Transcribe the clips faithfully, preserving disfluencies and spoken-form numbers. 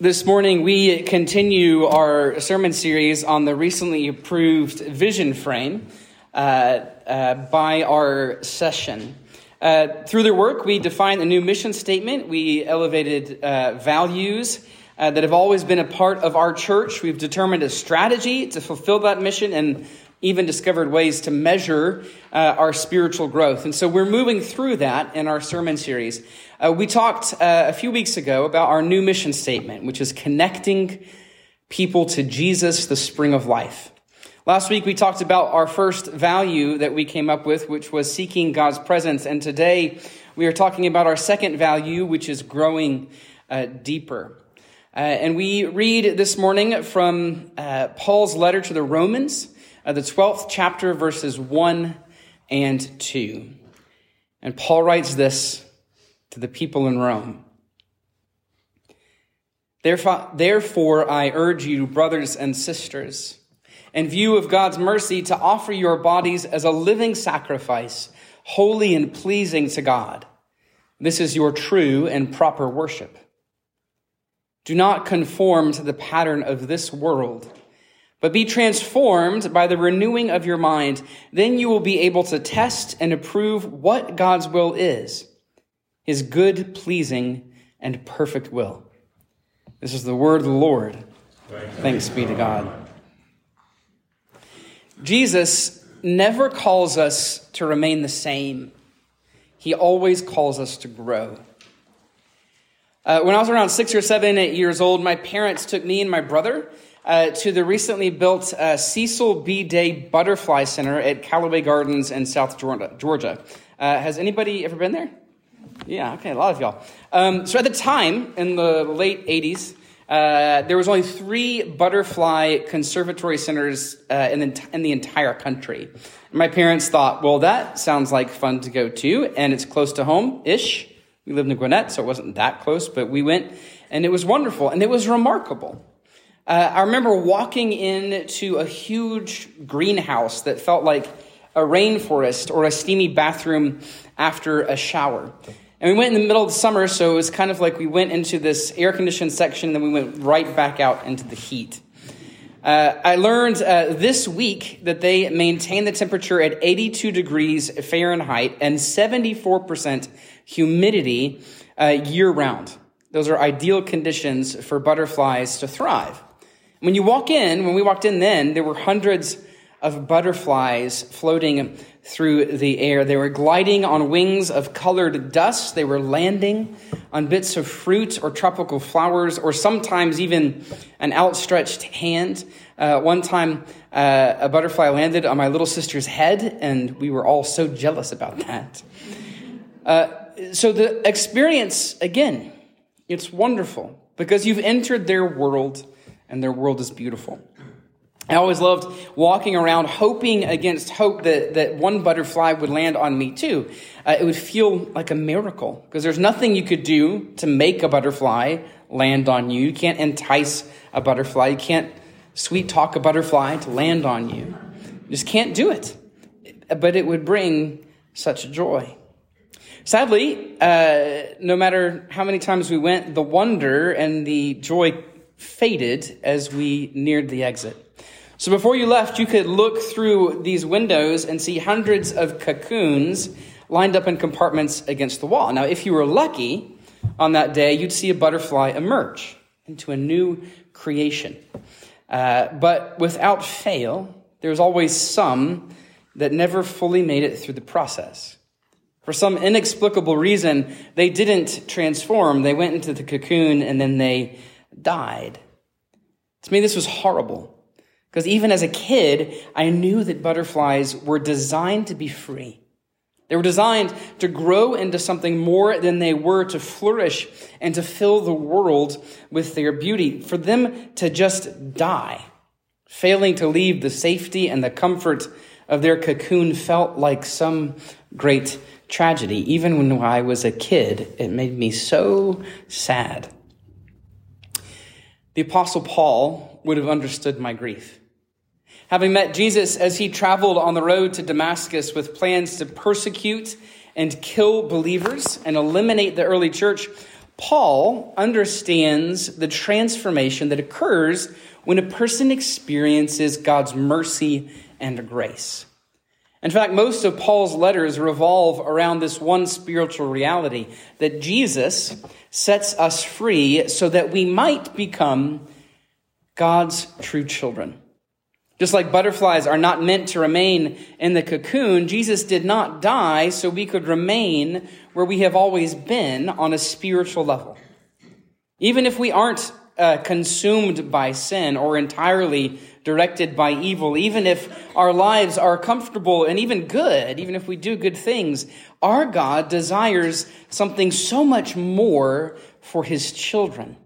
This morning, we continue our sermon series on the recently approved Vision Frame uh, uh, by our session. Uh, through their work, we defined a new mission statement. We elevated uh, values uh, that have always been a part of our church. We've determined a strategy to fulfill that mission and even discovered ways to measure uh, our spiritual growth. And so we're moving through that in our sermon series. Uh, we talked uh, a few weeks ago about our new mission statement, which is connecting people to Jesus, the spring of life. Last week, we talked about our first value that we came up with, which was seeking God's presence. And today, we are talking about our second value, which is growing uh, deeper. Uh, and we read this morning from uh, Paul's letter to the Romans, uh, the twelfth chapter, verses one and two. And Paul writes this to the people in Rome. Therefore, therefore, I urge you, brothers and sisters, in view of God's mercy, to offer your bodies as a living sacrifice, holy and pleasing to God. This is your true and proper worship. Do not conform to the pattern of this world, but be transformed by the renewing of your mind. Then you will be able to test and approve what God's will is, His good, pleasing, and perfect will. This is the word of the Lord. Thanks be to God. Jesus never calls us to remain the same. He always calls us to grow. Uh, when I was around six or seven, eight years old, my parents took me and my brother uh, to the recently built uh, Cecil B. Day Butterfly Center at Callaway Gardens in South Georgia. Uh, has anybody ever been there? Yeah, okay, a lot of y'all. Um, so at the time, in the late eighties, uh, there was only three butterfly conservatory centers uh, in, the, in the entire country. My parents thought, well, that sounds like fun to go to, and it's close to home-ish. We lived in Gwinnett, so it wasn't that close, but we went, and it was wonderful, and it was remarkable. Uh, I remember walking into a huge greenhouse that felt like a rainforest or a steamy bathroom after a shower. And we went in the middle of the summer, so it was kind of like we went into this air-conditioned section, and then we went right back out into the heat. Uh, I learned uh, this week that they maintain the temperature at eighty-two degrees Fahrenheit and seventy-four percent humidity uh, year-round. Those are ideal conditions for butterflies to thrive. When you walk in, when we walked in then, there were hundreds of butterflies floating through the air. They were gliding on wings of colored dust. They were landing on bits of fruit or tropical flowers, or sometimes even an outstretched hand. Uh, one time, uh, a butterfly landed on my little sister's head, and we were all so jealous about that. Uh, so the experience, again, it's wonderful because you've entered their world, and their world is beautiful. I always loved walking around hoping against hope that, that one butterfly would land on me too. Uh, it would feel like a miracle because there's nothing you could do to make a butterfly land on you. You can't entice a butterfly. You can't sweet talk a butterfly to land on you. You just can't do it. But it would bring such joy. Sadly, uh, no matter how many times we went, the wonder and the joy faded as we neared the exit. So before you left, you could look through these windows and see hundreds of cocoons lined up in compartments against the wall. Now, if you were lucky on that day, you'd see a butterfly emerge into a new creation. Uh, but without fail, there's always some that never fully made it through the process. For some inexplicable reason, they didn't transform. They went into the cocoon and then they died. To me, this was horrible. Because even as a kid, I knew that butterflies were designed to be free. They were designed to grow into something more than they were, to flourish and to fill the world with their beauty. For them to just die, failing to leave the safety and the comfort of their cocoon, felt like some great tragedy. Even when I was a kid, it made me so sad. The Apostle Paul would have understood my grief. Having met Jesus as he traveled on the road to Damascus with plans to persecute and kill believers and eliminate the early church, Paul understands the transformation that occurs when a person experiences God's mercy and grace. In fact, most of Paul's letters revolve around this one spiritual reality, that Jesus sets us free so that we might become God's true children. Just like butterflies are not meant to remain in the cocoon, Jesus did not die so we could remain where we have always been on a spiritual level. Even if we aren't uh, consumed by sin or entirely directed by evil, even if our lives are comfortable and even good, even if we do good things, our God desires something so much more for his children.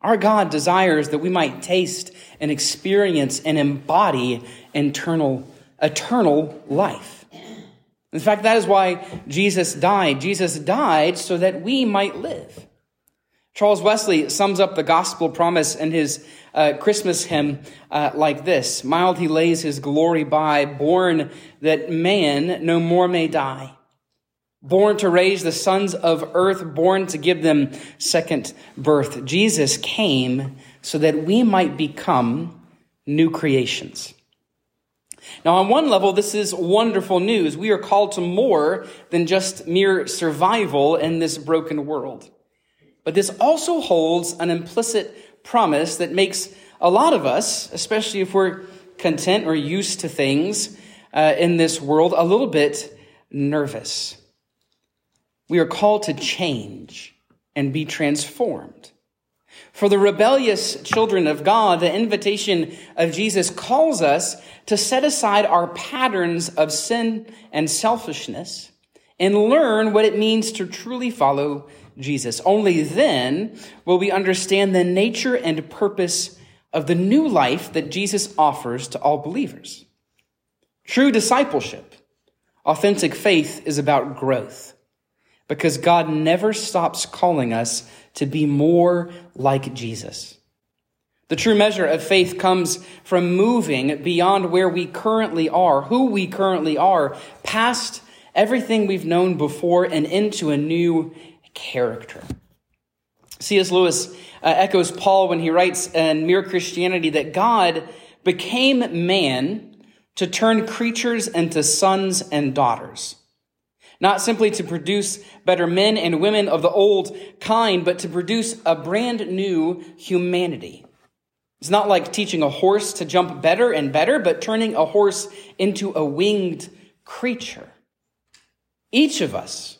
Our God desires that we might taste and experience and embody eternal, eternal life. In fact, that is why Jesus died. Jesus died so that we might live. Charles Wesley sums up the gospel promise in his uh, Christmas hymn uh, like this: "Mild he lays his glory by, born that man no more may die. Born to raise the sons of earth, born to give them second birth." Jesus came so that we might become new creations. Now, on one level, this is wonderful news. We are called to more than just mere survival in this broken world. But this also holds an implicit promise that makes a lot of us, especially if we're content or used to things uh, in this world, a little bit nervous. We are called to change and be transformed. For the rebellious children of God, the invitation of Jesus calls us to set aside our patterns of sin and selfishness and learn what it means to truly follow Jesus. Only then will we understand the nature and purpose of the new life that Jesus offers to all believers. True discipleship, authentic faith, is about growth, because God never stops calling us to be more like Jesus. The true measure of faith comes from moving beyond where we currently are, who we currently are, past everything we've known before and into a new character. C S Lewis uh, echoes Paul when he writes in Mere Christianity that God became man to turn creatures into sons and daughters. Not simply to produce better men and women of the old kind, but to produce a brand new humanity. It's not like teaching a horse to jump better and better, but turning a horse into a winged creature. Each of us,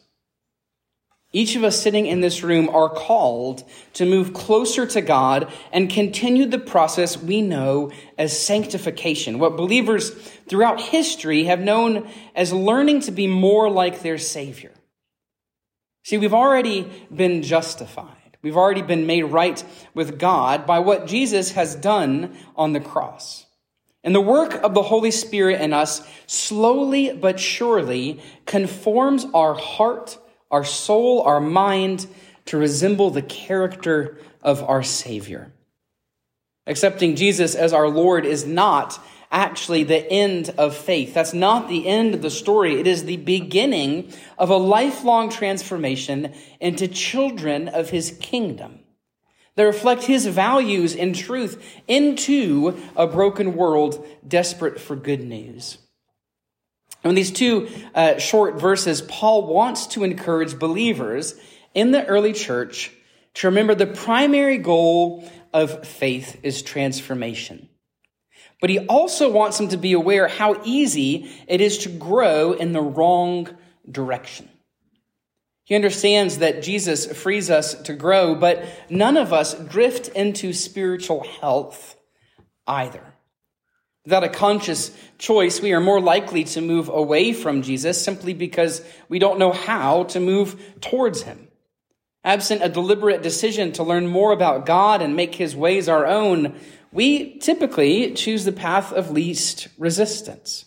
each of us sitting in this room are called to move closer to God and continue the process we know as sanctification, what believers throughout history have known as learning to be more like their Savior. See, we've already been justified. We've already been made right with God by what Jesus has done on the cross. And the work of the Holy Spirit in us slowly but surely conforms our heart, our soul, our mind to resemble the character of our Savior. Accepting Jesus as our Lord is not actually the end of faith. That's not the end of the story. It is the beginning of a lifelong transformation into children of his kingdom that reflect his values and truth into a broken world desperate for good news. In these two uh, short verses, Paul wants to encourage believers in the early church to remember the primary goal of faith is transformation. But he also wants them to be aware how easy it is to grow in the wrong direction. He understands that Jesus frees us to grow, but none of us drift into spiritual health either. Without a conscious choice, we are more likely to move away from Jesus simply because we don't know how to move towards him. Absent a deliberate decision to learn more about God and make his ways our own, we typically choose the path of least resistance.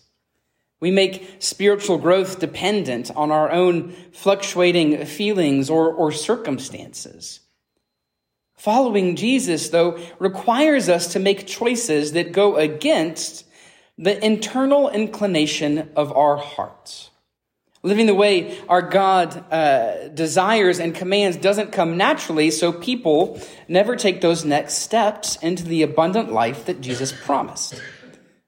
We make spiritual growth dependent on our own fluctuating feelings or, or circumstances. Following Jesus, though, requires us to make choices that go against the internal inclination of our hearts, Living the way our God uh, desires and commands doesn't come naturally, so people never take those next steps into the abundant life that Jesus promised.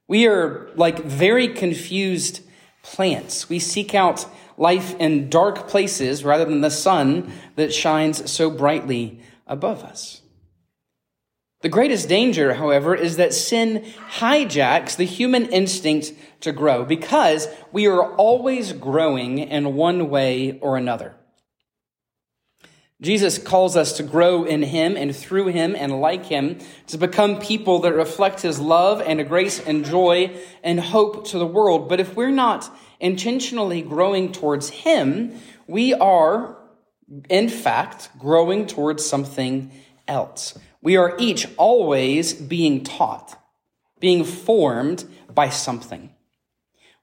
We are like very confused plants. We seek out life in dark places rather than the sun that shines so brightly above us. The greatest danger, however, is that sin hijacks the human instinct to grow because we are always growing in one way or another. Jesus calls us to grow in him and through him and like him, to become people that reflect his love and grace and joy and hope to the world. But if we're not intentionally growing towards him, we are, in fact, growing towards something else. We are each always being taught, being formed by something.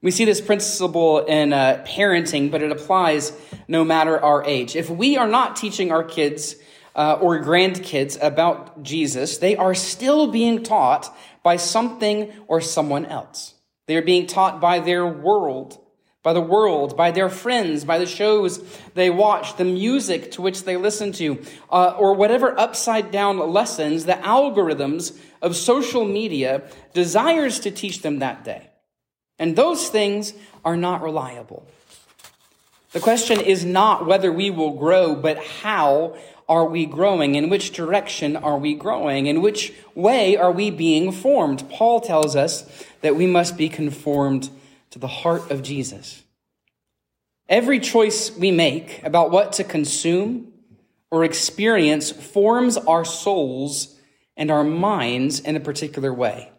We see this principle in uh, parenting, but it applies no matter our age. If we are not teaching our kids uh, or grandkids about Jesus, they are still being taught by something or someone else. They are being taught by their world. By the world, by their friends, by the shows they watch, the music to which they listen to, uh, or whatever upside-down lessons the algorithms of social media desires to teach them that day. And those things are not reliable. The question is not whether we will grow, but how are we growing? In which direction are we growing? In which way are we being formed? Paul tells us that we must be conformed to the heart of Jesus. Every choice we make about what to consume or experience forms our souls and our minds in a particular way.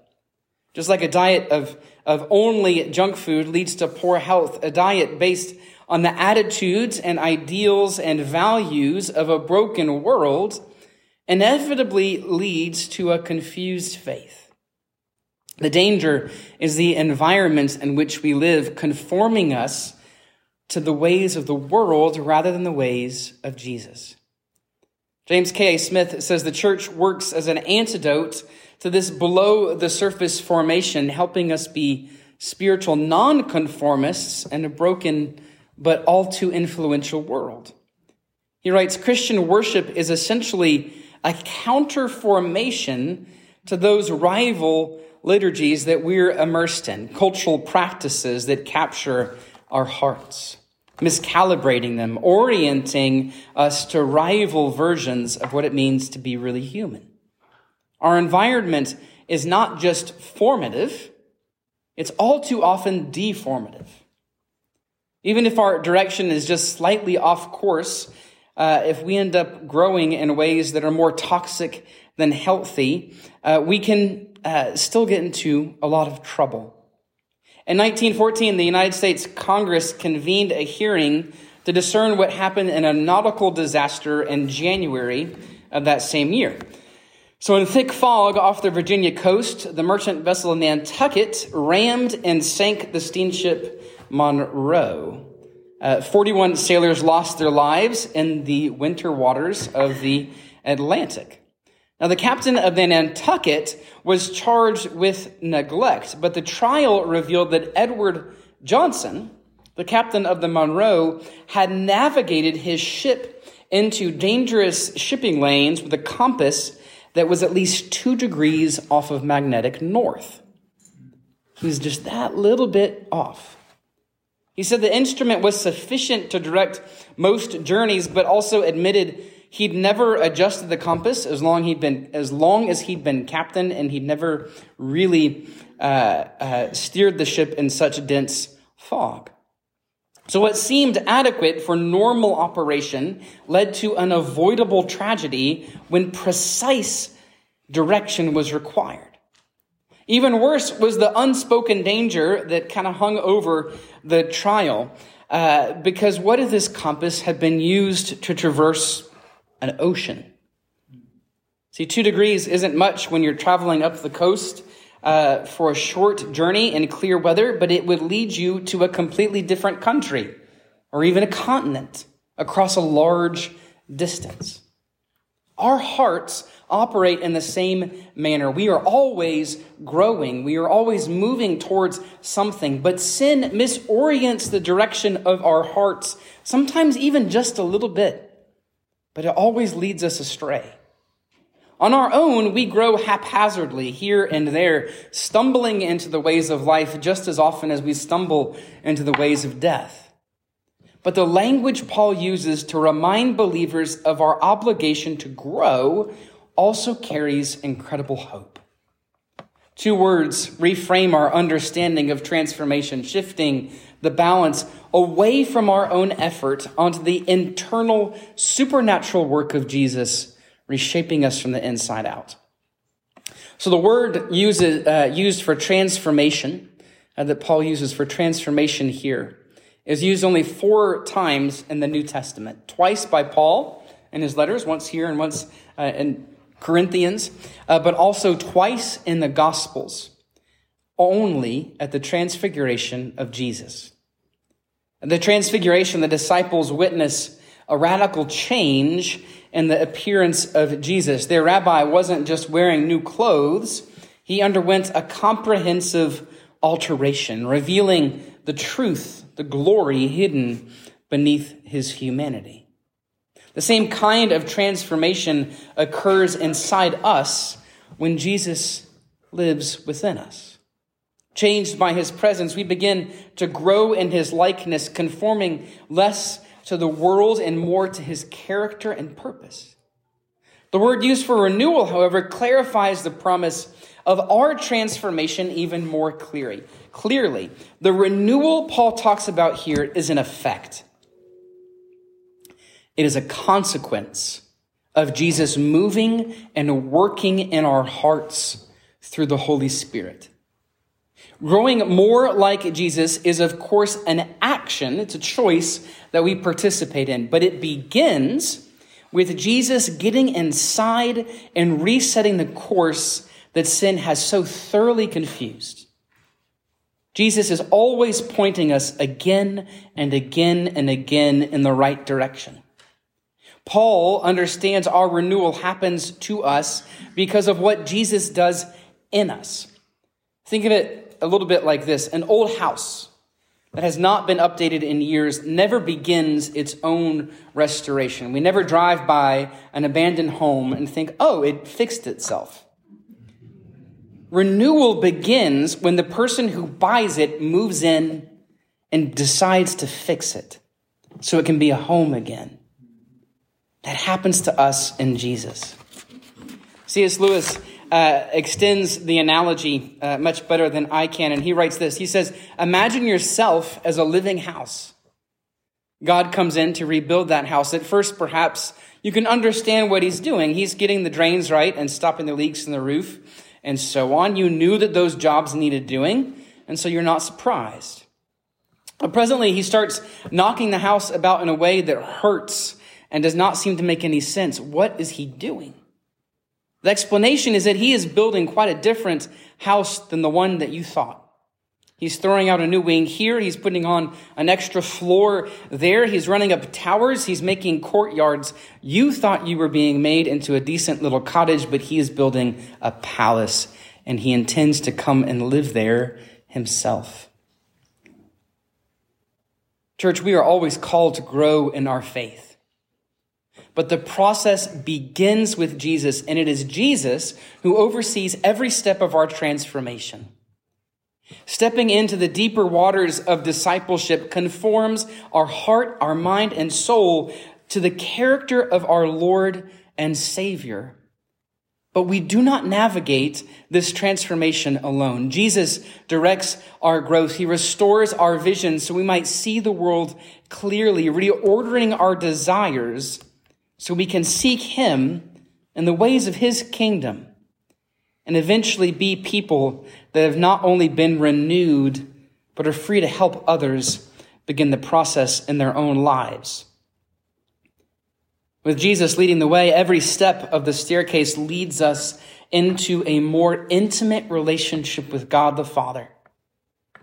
Just like a diet of, of only junk food leads to poor health, a diet based on the attitudes and ideals and values of a broken world inevitably leads to a confused faith. The danger is the environments in which we live conforming us to the ways of the world rather than the ways of Jesus. James K. A. Smith says the church works as an antidote to this below-the-surface formation, helping us be spiritual nonconformists in a broken but all too influential world. He writes, Christian worship is essentially a counterformation to those rival liturgies that we're immersed in, cultural practices that capture our hearts, miscalibrating them, orienting us to rival versions of what it means to be really human. Our environment is not just formative, it's all too often deformative. Even if our direction is just slightly off course, Uh, if we end up growing in ways that are more toxic than healthy, uh, we can uh, still get into a lot of trouble. In nineteen fourteen, the United States Congress convened a hearing to discern what happened in a nautical disaster in January of that same year. So in thick fog off the Virginia coast, the merchant vessel Nantucket rammed and sank the steamship Monroe. Uh, forty-one sailors lost their lives in the winter waters of the Atlantic. Now, the captain of the Nantucket was charged with neglect, but the trial revealed that Edward Johnson, the captain of the Monroe, had navigated his ship into dangerous shipping lanes with a compass that was at least two degrees off of magnetic north. He was just that little bit off. He said the instrument was sufficient to direct most journeys, but also admitted he'd never adjusted the compass as long he'd been as long as he'd been captain, and he'd never really uh, uh, steered the ship in such dense fog. So what seemed adequate for normal operation led to an avoidable tragedy when precise direction was required. Even worse was the unspoken danger that kind of hung over the trial, uh, because what if this compass had been used to traverse an ocean? See, two degrees isn't much when you're traveling up the coast uh, for a short journey in clear weather, but it would lead you to a completely different country or even a continent across a large distance. Our hearts operate in the same manner. We are always growing. We are always moving towards something. But sin misorients the direction of our hearts, sometimes even just a little bit. But it always leads us astray. On our own, we grow haphazardly here and there, stumbling into the ways of life just as often as we stumble into the ways of death. But the language Paul uses to remind believers of our obligation to grow also carries incredible hope. Two words reframe our understanding of transformation, shifting the balance away from our own effort onto the internal supernatural work of Jesus, reshaping us from the inside out. So the word uses, uh, used for transformation, uh, that Paul uses for transformation here, is used only four times in the New Testament, twice by Paul in his letters, once here and once uh, in Corinthians, uh, but also twice in the Gospels, only at the transfiguration of Jesus. At the transfiguration, the disciples witness a radical change in the appearance of Jesus. Their rabbi wasn't just wearing new clothes. He underwent a comprehensive alteration, revealing the truth, the glory hidden beneath his humanity. The same kind of transformation occurs inside us when Jesus lives within us. Changed by his presence, we begin to grow in his likeness, conforming less to the world and more to his character and purpose. The word used for renewal, however, clarifies the promise of our transformation even more clearly. Clearly, the renewal Paul talks about here is an effect. It is a consequence of Jesus moving and working in our hearts through the Holy Spirit. Growing more like Jesus is, of course, an action. It's a choice that we participate in, but it begins with Jesus getting inside and resetting the course that sin has so thoroughly confused. Jesus is always pointing us again and again and again in the right direction. Paul understands our renewal happens to us because of what Jesus does in us. Think of it a little bit like this. An old house that has not been updated in years never begins its own restoration. We never drive by an abandoned home and think, oh, it fixed itself. Renewal begins when the person who buys it moves in and decides to fix it so it can be a home again. That happens to us in Jesus. C S. Lewis uh, extends the analogy uh, much better than I can, and he writes this. He says, imagine yourself as a living house. God comes in to rebuild that house. At first, perhaps, you can understand what he's doing. He's getting the drains right and stopping the leaks in the roof, and so on. You knew that those jobs needed doing, and so you're not surprised. But presently, he starts knocking the house about in a way that hurts and does not seem to make any sense. What is he doing? The explanation is that he is building quite a different house than the one that you thought. He's throwing out a new wing here. He's putting on an extra floor there. He's running up towers. He's making courtyards. You thought you were being made into a decent little cottage, but he is building a palace, and he intends to come and live there himself. Church, we are always called to grow in our faith. But the process begins with Jesus, and it is Jesus who oversees every step of our transformation. Stepping into the deeper waters of discipleship conforms our heart, our mind, and soul to the character of our Lord and Savior. But we do not navigate this transformation alone. Jesus directs our growth. He restores our vision so we might see the world clearly, reordering our desires so we can seek Him and the ways of His kingdom, and eventually be people that have not only been renewed, but are free to help others begin the process in their own lives. With Jesus leading the way, every step of the staircase leads us into a more intimate relationship with God the Father,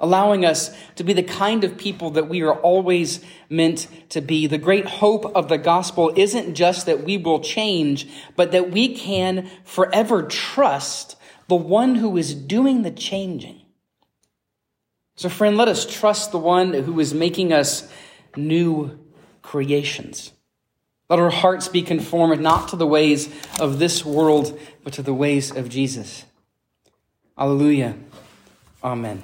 allowing us to be the kind of people that we are always meant to be. The great hope of the gospel isn't just that we will change, but that we can forever trust the one who is doing the changing. So, friend, let us trust the one who is making us new creations. Let our hearts be conformed not to the ways of this world, but to the ways of Jesus. Hallelujah. Amen.